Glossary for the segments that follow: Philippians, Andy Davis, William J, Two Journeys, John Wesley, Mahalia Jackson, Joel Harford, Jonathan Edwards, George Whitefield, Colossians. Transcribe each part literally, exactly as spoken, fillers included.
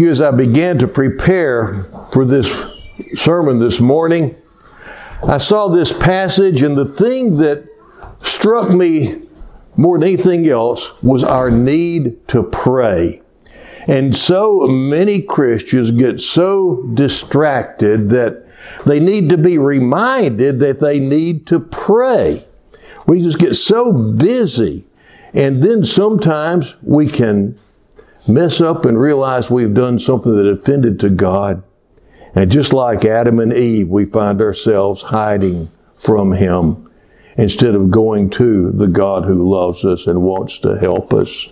you, as I began to prepare for this sermon this morning, I saw this passage, and the thing that struck me more than anything else was our need to pray. And so many Christians get so distracted that they need to be reminded that they need to pray. We just get so busy, and then sometimes we can mess up and realize we've done something that offended to God. And just like Adam and Eve, we find ourselves hiding from Him instead of going to the God who loves us and wants to help us.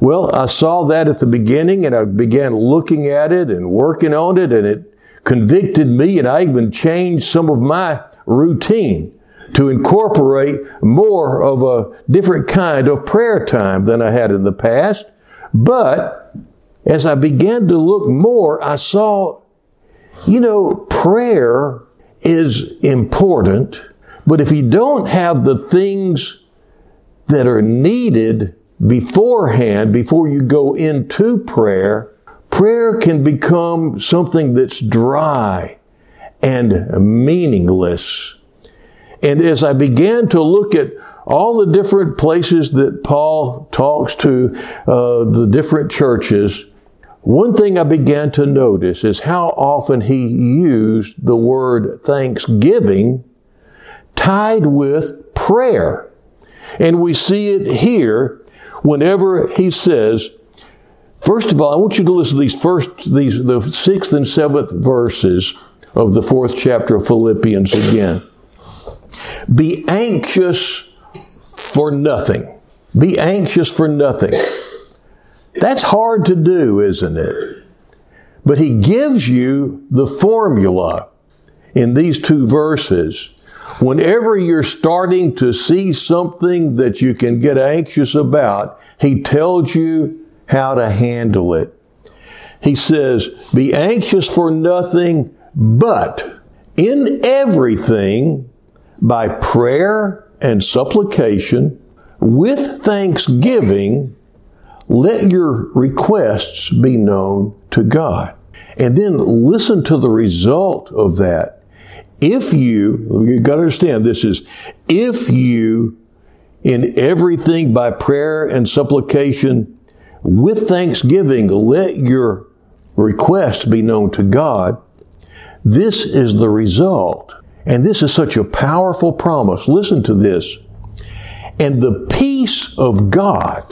Well, I saw that at the beginning, and I began looking at it and working on it, and it convicted me, and I even changed some of my routine to incorporate more of a different kind of prayer time than I had in the past. But as I began to look more, I saw, you know, prayer is important, but if you don't have the things that are needed beforehand, before you go into prayer, prayer can become something that's dry and meaningless. And as I began to look at all the different places that Paul talks to uh, the different churches, one thing I began to notice is how often he used the word thanksgiving tied with prayer. And we see it here whenever he says, first of all, I want you to listen to these first, these the sixth and seventh verses of the fourth chapter of Philippians again. Be anxious for nothing. Be anxious for nothing. That's hard to do, isn't it? But he gives you the formula in these two verses. Whenever you're starting to see something that you can get anxious about, he tells you how to handle it. He says, be anxious for nothing, but in everything, by prayer and supplication, with thanksgiving, let your requests be known to God. And then listen to the result of that. If you, you've got to understand this is, if you, in everything by prayer and supplication, with thanksgiving, let your requests be known to God, this is the result. And this is such a powerful promise. Listen to this. And the peace of God,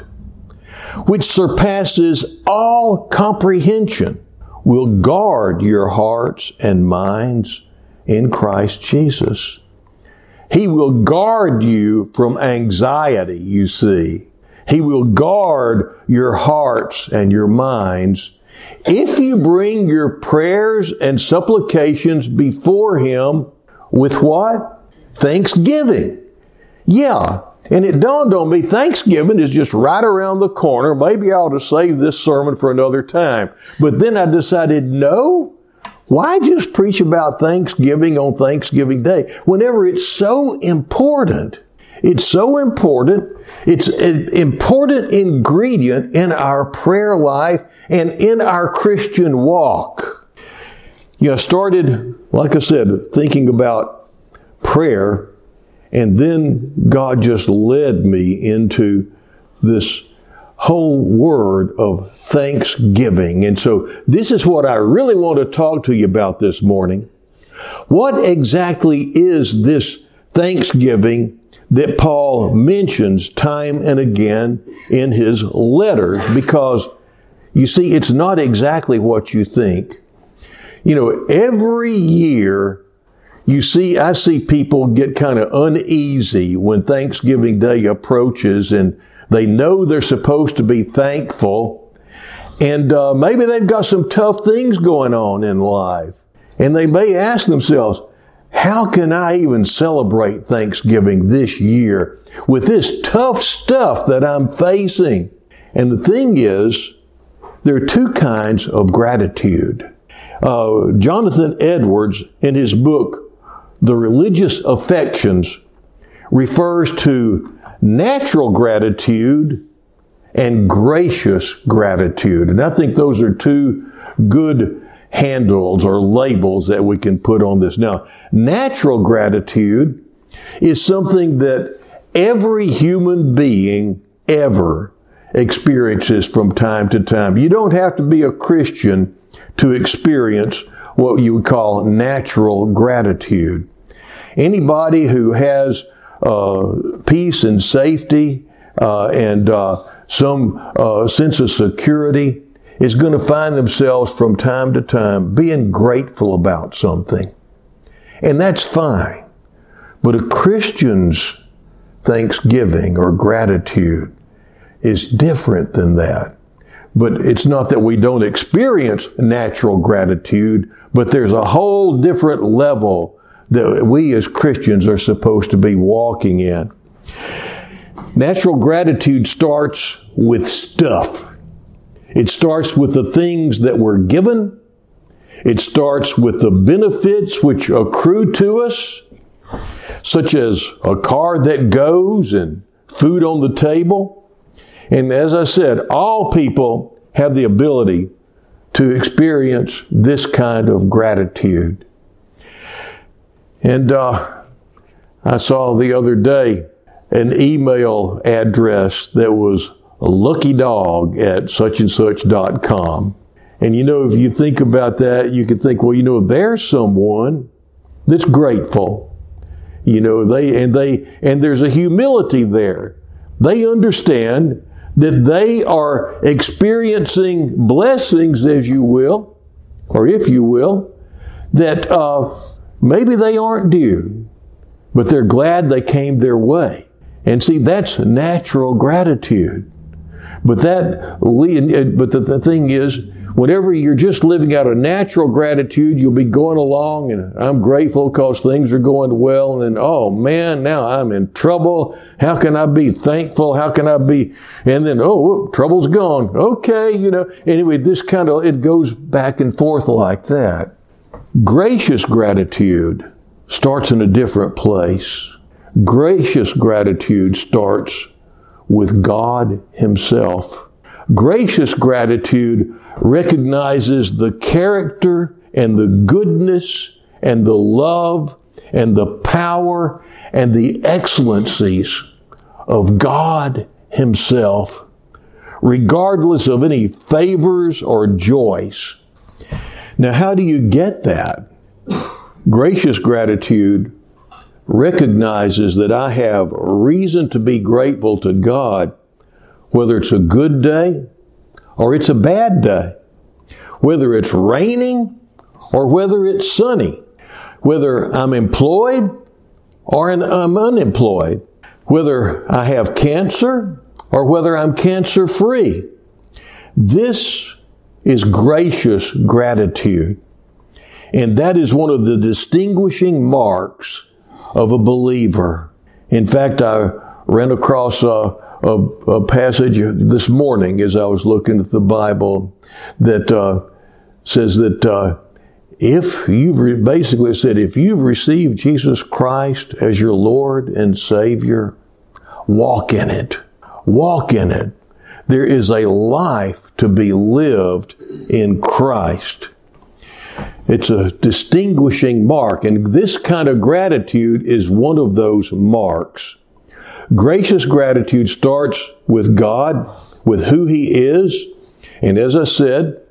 which surpasses all comprehension, will guard your hearts and minds in Christ Jesus. He will guard you from anxiety, you see. He will guard your hearts and your minds if you bring your prayers and supplications before Him. With what? Thanksgiving. Yeah. And it dawned on me, Thanksgiving is just right around the corner. Maybe I ought to save this sermon for another time. But then I decided, no, why just preach about Thanksgiving on Thanksgiving Day whenever it's so important? It's so important. It's an important ingredient in our prayer life and in our Christian walk. You know, I started, like I said, thinking about prayer, and then God just led me into this whole word of thanksgiving. And so this is what I really want to talk to you about this morning. What exactly is this thanksgiving that Paul mentions time and again in his letters? Because, you see, it's not exactly what you think. You know, every year you see, I see people get kind of uneasy when Thanksgiving Day approaches, and they know they're supposed to be thankful, and uh, maybe they've got some tough things going on in life, and they may ask themselves, how can I even celebrate Thanksgiving this year with this tough stuff that I'm facing? And the thing is, there are two kinds of gratitude. Uh, Jonathan Edwards, in his book, The Religious Affections, refers to natural gratitude and gracious gratitude. And I think those are two good handles or labels that we can put on this. Now, natural gratitude is something that every human being ever experiences from time to time. You don't have to be a Christian to experience what you would call natural gratitude. Anybody who has uh, peace and safety uh, and uh, some uh, sense of security is going to find themselves from time to time being grateful about something. And that's fine. But a Christian's thanksgiving or gratitude is different than that. But it's not that we don't experience natural gratitude, but there's a whole different level that we as Christians are supposed to be walking in. Natural gratitude starts with stuff. It starts with the things that we're given. It starts with the benefits which accrue to us, such as a car that goes and food on the table. And as I said, all people have the ability to experience this kind of gratitude. And uh, I saw the other day an email address that was lucky dog at such and such dot com. And you know, if you think about that, you could think, well, you know, there's someone that's grateful. You know, they and they and there's a humility there. They understand that they are experiencing blessings, as you will, or if you will, that uh, maybe they aren't due, but they're glad they came their way. And see, that's natural gratitude. But that, but the, the thing is, whenever you're just living out of natural gratitude, you'll be going along and I'm grateful because things are going well. And then, oh man, now I'm in trouble. How can I be thankful? How can I be? And then, oh, trouble's gone. Okay. You know, anyway, this kind of, it goes back and forth like that. Gracious gratitude starts in a different place. Gracious gratitude starts with God Himself. Gracious gratitude recognizes the character and the goodness and the love and the power and the excellencies of God Himself, regardless of any favors or joys. Now, how do you get that? Gracious gratitude recognizes that I have reason to be grateful to God, whether it's a good day or it's a bad day, whether it's raining or whether it's sunny, whether I'm employed or I'm unemployed, whether I have cancer or whether I'm cancer-free. This is gracious gratitude. And that is one of the distinguishing marks of a believer. In fact, I ran across a, a, a passage this morning as I was looking at the Bible that uh, says that uh, if you've re- basically said, if you've received Jesus Christ as your Lord and Savior, walk in it. Walk in it. There is a life to be lived in Christ. It's a distinguishing mark, and this kind of gratitude is one of those marks. Gracious gratitude starts with God, with who He is, and as I said,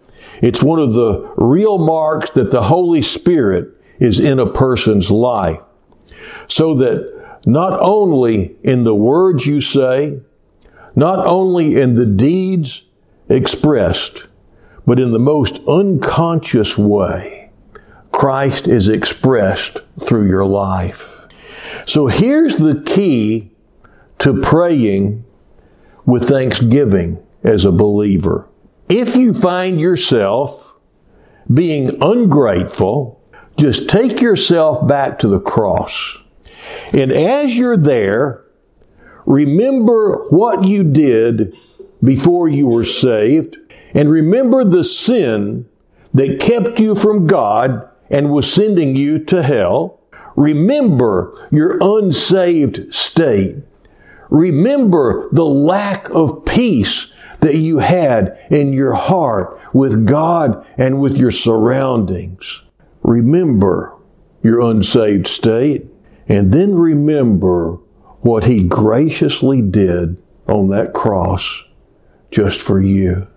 it's one of the real marks that the Holy Spirit is in a person's life, so that not only in the words you say, not only in the deeds expressed, but in the most unconscious way, Christ is expressed through your life. So here's the key to praying with thanksgiving as a believer. If you find yourself being ungrateful, just take yourself back to the cross. And as you're there, remember what you did before you were saved. And remember the sin that kept you from God and was sending you to hell. Remember your unsaved state. Remember the lack of peace that you had in your heart with God and with your surroundings. Remember your unsaved state, and then remember what He graciously did on that cross just for you,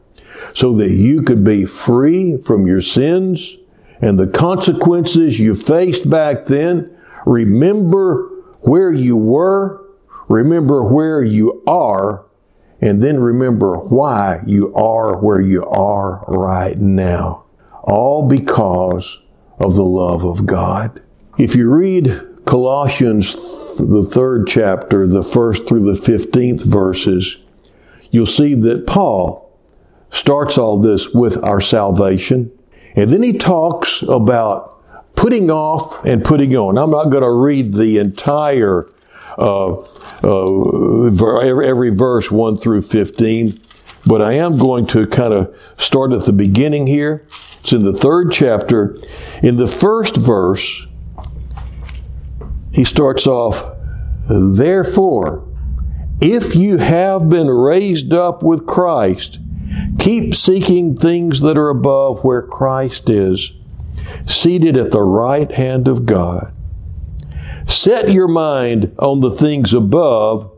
so that you could be free from your sins and the consequences you faced back then. Remember where you were, remember where you are, and then remember why you are where you are right now. All because of the love of God. If you read Colossians, the third chapter, the first through the fifteenth verses, you'll see that Paul starts all this with our salvation. And then he talks about putting off and putting on. I'm not going to read the entire, uh, uh, every verse one through fifteen, but I am going to kind of start at the beginning here. It's in the third chapter. In the first verse, he starts off, "Therefore, if you have been raised up with Christ, keep seeking things that are above, where Christ is, seated at the right hand of God. Set your mind on the things above,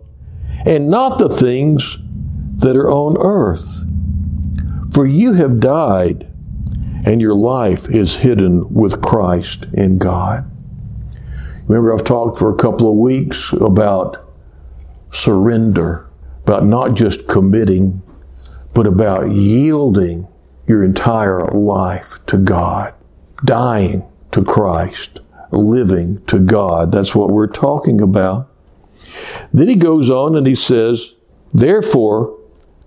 and not the things that are on earth. For you have died, and your life is hidden with Christ in God." Remember, I've talked for a couple of weeks about surrender, about not just committing, but about yielding your entire life to God, dying to Christ, living to God. That's what we're talking about. Then he goes on and he says, "Therefore,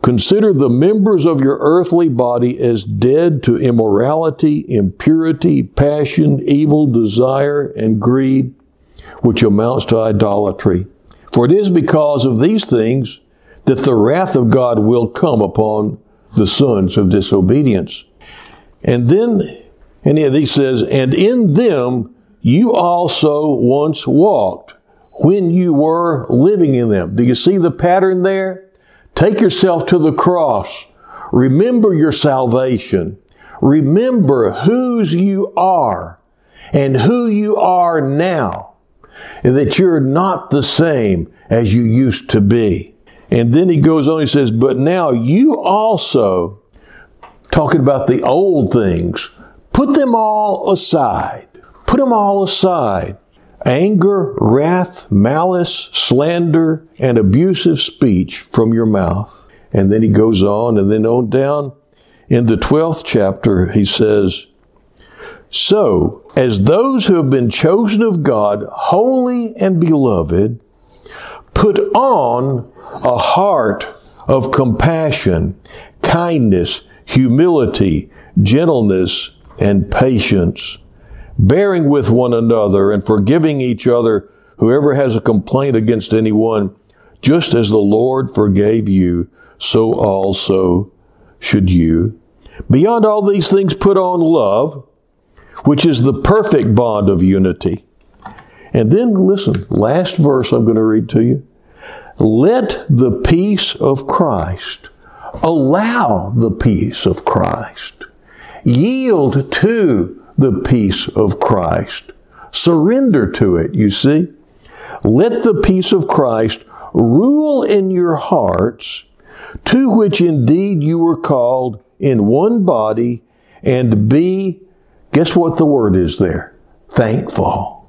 consider the members of your earthly body as dead to immorality, impurity, passion, evil desire, and greed, which amounts to idolatry. For it is because of these things that the wrath of God will come upon the sons of disobedience." And then, and he says, "And in them you also once walked when you were living in them." Do you see the pattern there? Take yourself to the cross. Remember your salvation. Remember whose you are and who you are now, and that you're not the same as you used to be. And then he goes on, he says, "But now you also," talking about the old things, "put them all aside." Put them all aside. "Anger, wrath, malice, slander, and abusive speech from your mouth." And then he goes on, and then on down in the twelfth chapter, he says, "So, as those who have been chosen of God, holy and beloved, put on a heart of compassion, kindness, humility, gentleness, and patience, bearing with one another and forgiving each other, whoever has a complaint against anyone, just as the Lord forgave you, so also should you. Beyond all these things, put on love, which is the perfect bond of unity." And then listen, last verse I'm going to read to you. "Let the peace of Christ," allow the peace of Christ, yield to the peace of Christ, surrender to it, you see. "Let the peace of Christ rule in your hearts, to which indeed you were called in one body, and be," guess what the word is there? Thankful.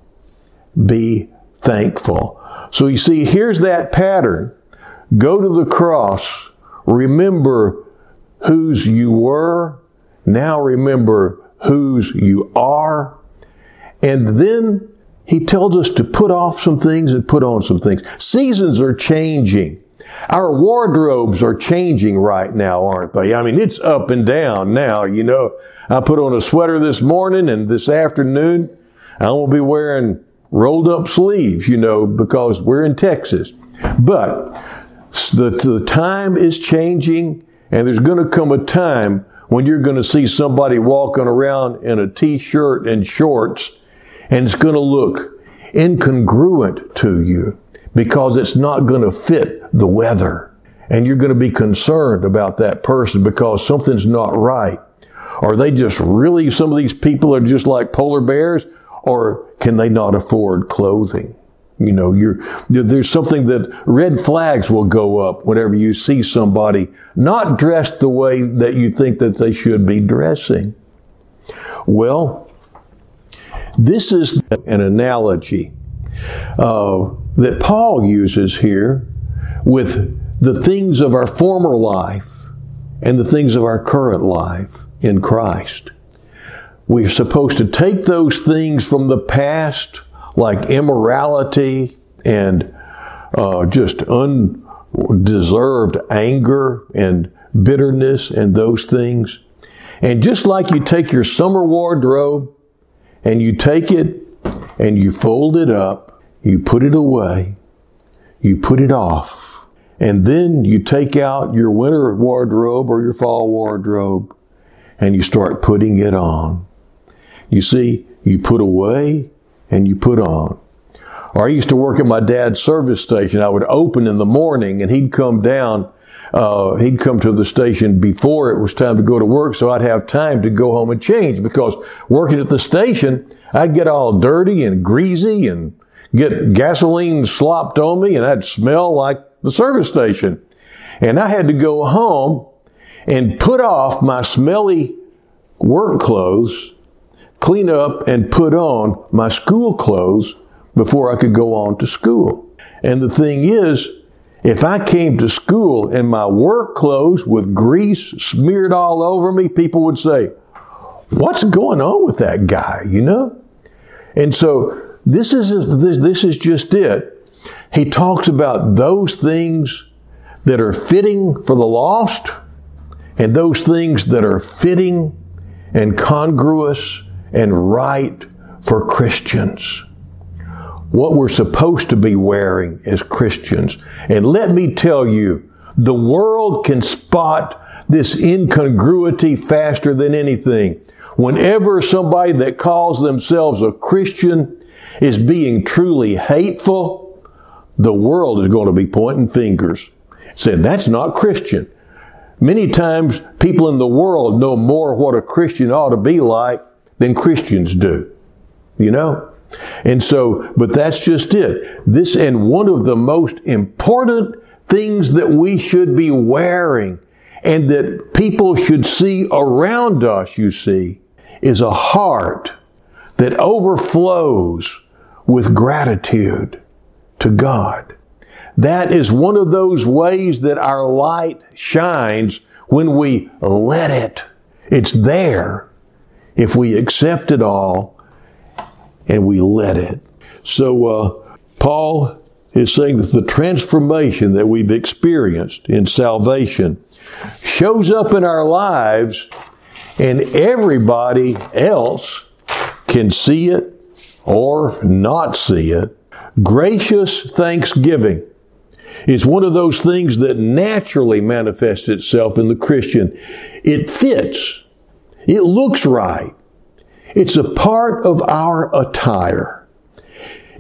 Be thankful. So you see, here's that pattern. Go to the cross. Remember whose you were. Now remember whose you are. And then he tells us to put off some things and put on some things. Seasons are changing. Our wardrobes are changing right now, aren't they? I mean, it's up and down now. You know, I put on a sweater this morning, and this afternoon I won't be wearing rolled up sleeves, you know, because we're in Texas. But the, the time is changing, and there's going to come a time when you're going to see somebody walking around in a t-shirt and shorts, and it's going to look incongruent to you because it's not going to fit the weather. And you're going to be concerned about that person because something's not right. Are they just really, some of these people are just like polar bears, or can they not afford clothing? You know, you're, there's something that red flags will go up whenever you see somebody not dressed the way that you think that they should be dressing. Well, this is an analogy uh, that Paul uses here with the things of our former life and the things of our current life in Christ. We're supposed to take those things from the past, like immorality and uh, just undeserved anger and bitterness and those things. And just like you take your summer wardrobe and you take it and you fold it up, you put it away, you put it off, and then you take out your winter wardrobe or your fall wardrobe and you start putting it on. You see, you put away and you put on. Or I used to work at my dad's service station. I would open in the morning and he'd come down. Uh, he'd come to the station before it was time to go to work, so I'd have time to go home and change, because working at the station, I'd get all dirty and greasy and get gasoline slopped on me, and I'd smell like the service station. And I had to go home and put off my smelly work clothes, clean up, and put on my school clothes before I could go on to school. And the thing is, if I came to school in my work clothes with grease smeared all over me, people would say, what's going on with that guy, you know? And so this is, this, this is just it. He talks about those things that are fitting for the lost and those things that are fitting and congruous and right for Christians. What we're supposed to be wearing as Christians. And let me tell you, the world can spot this incongruity faster than anything. Whenever somebody that calls themselves a Christian is being truly hateful, the world is going to be pointing fingers, saying, that's not Christian. Many times, people in the world know more what a Christian ought to be like than Christians do, you know? And so, but that's just it. This, and one of the most important things that we should be wearing and that people should see around us, you see, is a heart that overflows with gratitude to God. That is one of those ways that our light shines when we let it. It's there if we accept it all and we let it. So uh, Paul is saying that the transformation that we've experienced in salvation shows up in our lives, and everybody else can see it or not see it. Gracious thanksgiving is one of those things that naturally manifests itself in the Christian. It fits. It looks right. It's a part of our attire.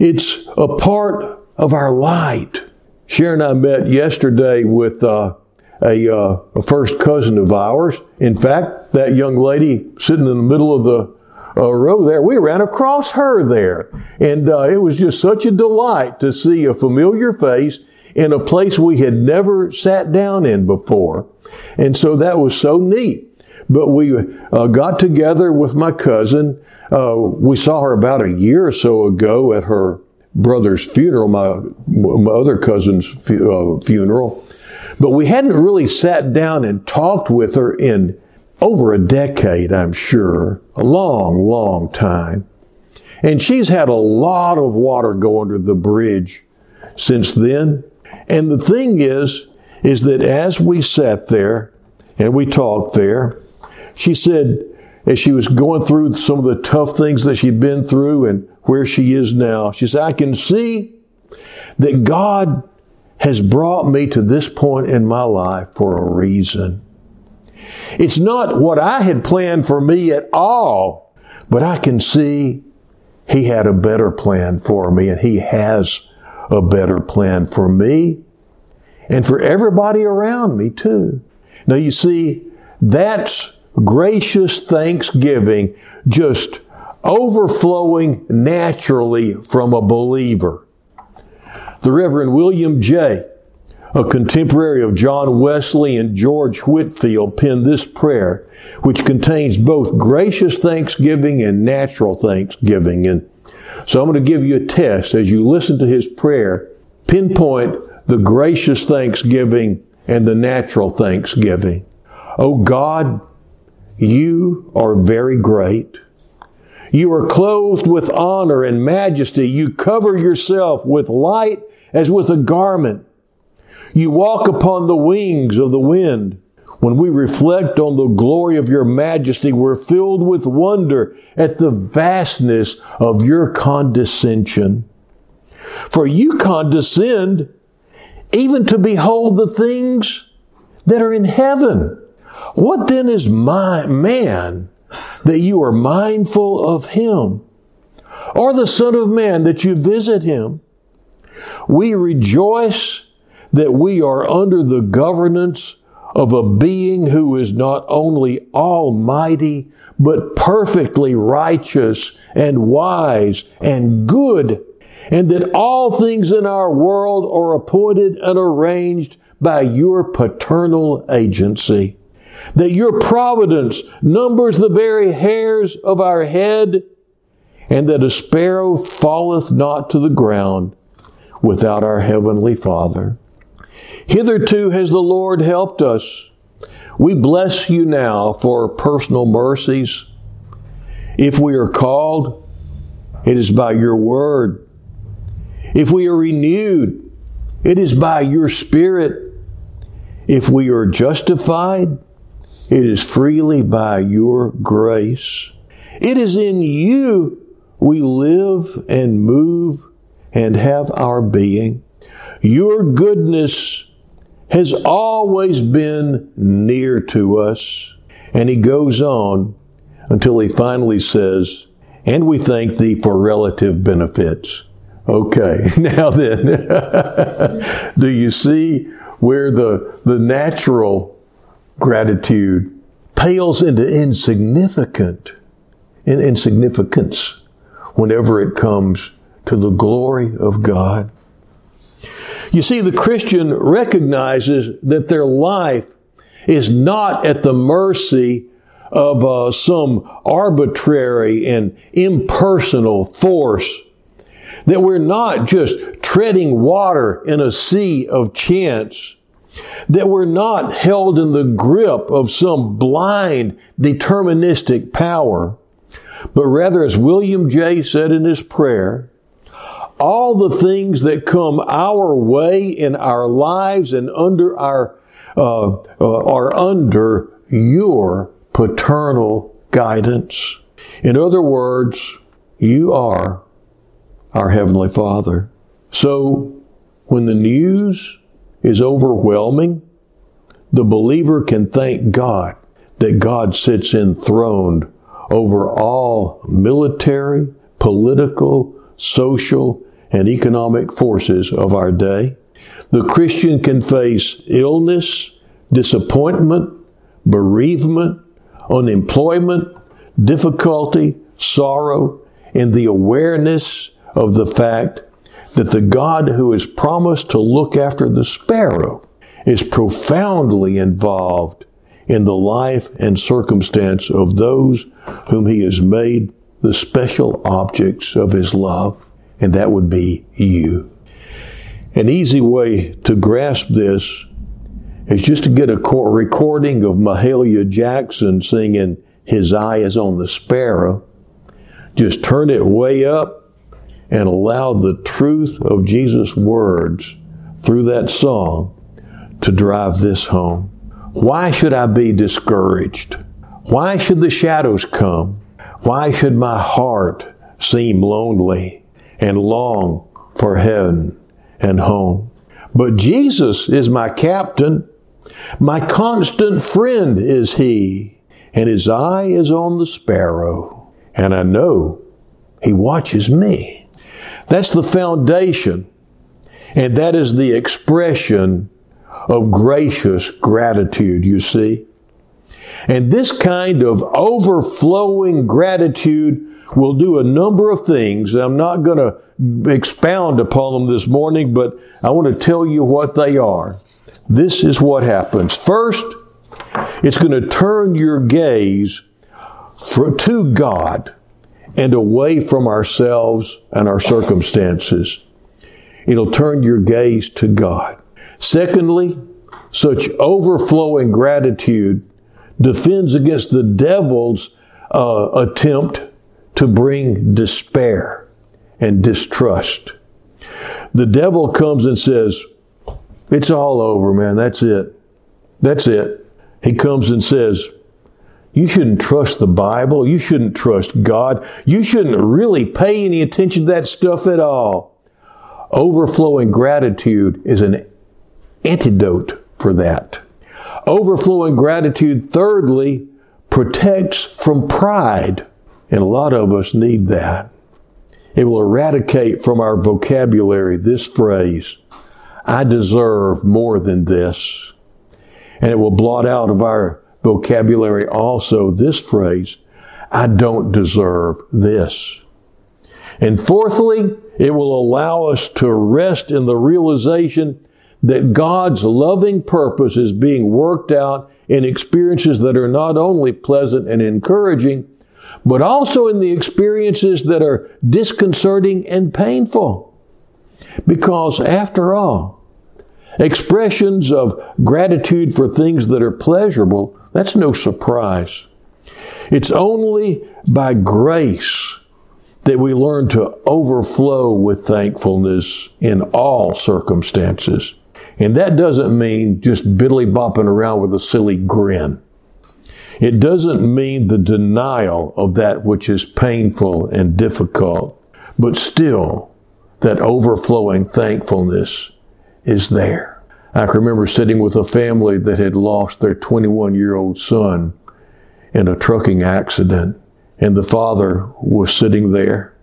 It's a part of our light. Sharon and I met yesterday with uh, a, uh, a first cousin of ours. In fact, that young lady sitting in the middle of the uh, row there, we ran across her there. And uh, it was just such a delight to see a familiar face in a place we had never sat down in before. And so that was so neat. But we uh, got together with my cousin. Uh, we saw her about a year or so ago at her brother's funeral, my, my other cousin's fu- uh, funeral. But we hadn't really sat down and talked with her in over a decade, I'm sure. A long, long time. And she's had a lot of water go under the bridge since then. And the thing is, is that as we sat there and we talked there, she said, as she was going through some of the tough things that she'd been through and where she is now, she said, I can see that God has brought me to this point in my life for a reason. It's not what I had planned for me at all, but I can see He had a better plan for me, and He has a better plan for me, and for everybody around me too. Now you see, that's gracious thanksgiving just overflowing naturally from a believer. The Reverend William J, a contemporary of John Wesley and George Whitefield, penned this prayer, which contains both gracious thanksgiving and natural thanksgiving. And so I'm going to give you a test as you listen to his prayer. Pinpoint the gracious thanksgiving and the natural thanksgiving. Oh God, you are very great. You are clothed with honor and majesty. You cover yourself with light as with a garment. You walk upon the wings of the wind. When we reflect on the glory of your majesty, we're filled with wonder at the vastness of your condescension. For you condescend even to behold the things that are in heaven. What then is my man that you are mindful of him, or the Son of Man that you visit him? We rejoice that we are under the governance of a being who is not only almighty, but perfectly righteous and wise and good, and that all things in our world are appointed and arranged by your paternal agency, that your providence numbers the very hairs of our head, and that a sparrow falleth not to the ground without our heavenly Father. Hitherto has the Lord helped us. We bless you now for personal mercies. If we are called, it is by your word. If we are renewed, it is by your Spirit. If we are justified, it is freely by your grace. It is in you we live and move and have our being. Your goodness has always been near to us. And he goes on until he finally says, and we thank thee for relative benefits. Okay, now then, do you see where the, the natural gratitude pales into insignificant, in insignificance whenever it comes to the glory of God? You see, the Christian recognizes that their life is not at the mercy of uh, some arbitrary and impersonal force, that we're not just treading water in a sea of chance, that we're not held in the grip of some blind, deterministic power, but rather, as William J. said in his prayer, all the things that come our way in our lives and under our uh, uh, are under your paternal guidance. In other words, you are our Heavenly Father. So when the news is overwhelming, the believer can thank God that God sits enthroned over all military, political, social, and economic forces of our day. The Christian can face illness, disappointment, bereavement, unemployment, difficulty, sorrow, and the awareness of the fact that the God who has promised to look after the sparrow is profoundly involved in the life and circumstance of those whom he has made the special objects of his love, and that would be you. An easy way to grasp this is just to get a recording of Mahalia Jackson singing, "His Eye is on the Sparrow." Just turn it way up and allow the truth of Jesus' words through that song to drive this home. Why should I be discouraged? Why should the shadows come? Why should my heart seem lonely and long for heaven and home? But Jesus is my captain. My constant friend is he, and his eye is on the sparrow, and I know he watches me. That's the foundation, and that is the expression of gracious gratitude, you see. And this kind of overflowing gratitude will do a number of things. I'm not going to expound upon them this morning, but I want to tell you what they are. This is what happens. First, it's going to turn your gaze for, to God and away from ourselves and our circumstances. It'll turn your gaze to God. Secondly, such overflowing gratitude defends against the devil's uh, attempt to bring despair and distrust. The devil comes and says, it's all over, man. That's it. That's it. He comes and says, you shouldn't trust the Bible. You shouldn't trust God. You shouldn't really pay any attention to that stuff at all. Overflowing gratitude is an antidote for that. Overflowing gratitude, thirdly, protects from pride. And a lot of us need that. It will eradicate from our vocabulary this phrase, I deserve more than this. And it will blot out of our vocabulary also this phrase, I don't deserve this. And fourthly, it will allow us to rest in the realization that God's loving purpose is being worked out in experiences that are not only pleasant and encouraging, but also in the experiences that are disconcerting and painful. Because after all, expressions of gratitude for things that are pleasurable, that's no surprise. It's only by grace that we learn to overflow with thankfulness in all circumstances. And that doesn't mean just biddly-bopping around with a silly grin. It doesn't mean the denial of that which is painful and difficult, but still that overflowing thankfulness is there. I can remember sitting with a family that had lost their twenty-one-year-old son in a trucking accident, and the father was sitting there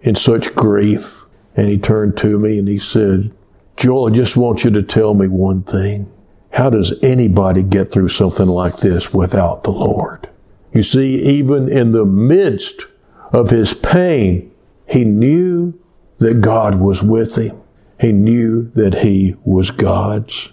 in such grief, and he turned to me and he said, Joel, I just want you to tell me one thing. How does anybody get through something like this without the Lord? You see, even in the midst of his pain, he knew that God was with him. He knew that he was God's.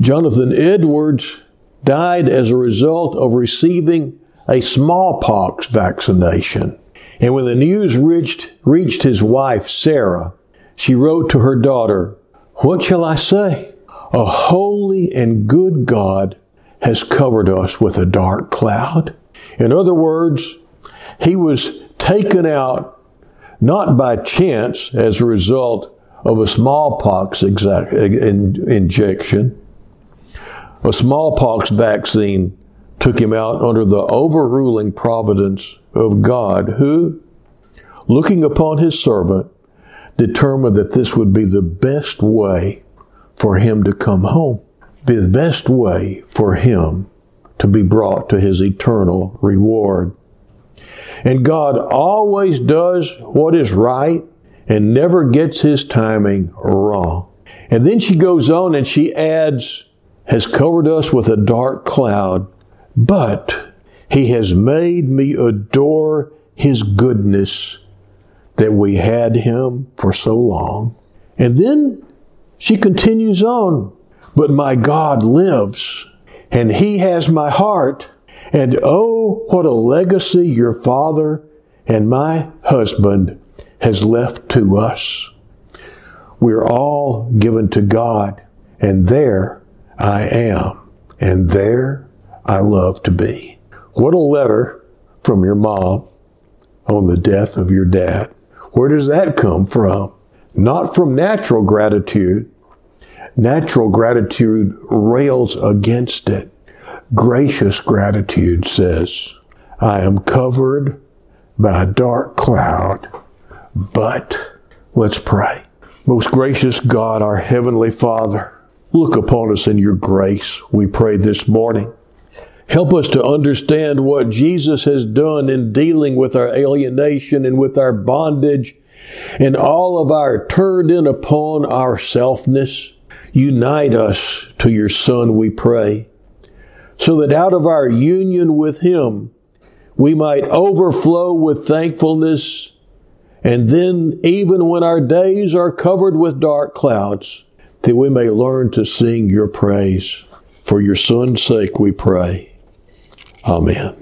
Jonathan Edwards died as a result of receiving a smallpox vaccination. And when the news reached, reached his wife, Sarah, she wrote to her daughter, What shall I say? A holy and good God has covered us with a dark cloud. In other words, he was taken out not by chance as a result of a smallpox exact, in, injection. A smallpox vaccine took him out under the overruling providence of God, who, looking upon his servant, determined that this would be the best way for him to come home, be the best way for him to be brought to his eternal reward. And God always does what is right and never gets his timing wrong. And then she goes on and she adds, has covered us with a dark cloud, but he has made me adore his goodness that we had him for so long. And then she continues on, but my God lives, and he has my heart, and oh, what a legacy your father and my husband has left to us. We're all given to God, and there I am, and there I love to be. What a letter from your mom on the death of your dad. Where does that come from? Not from natural gratitude. Natural gratitude rails against it. Gracious gratitude says, I am covered by a dark cloud, but let's pray. Most gracious God, our Heavenly Father, look upon us in your grace, we pray this morning. Help us to understand what Jesus has done in dealing with our alienation and with our bondage and all of our turned in upon our selfness. Unite us to your Son, we pray, so that out of our union with him, we might overflow with thankfulness. And then, even when our days are covered with dark clouds, that we may learn to sing your praise. For your Son's sake, we pray. Amen.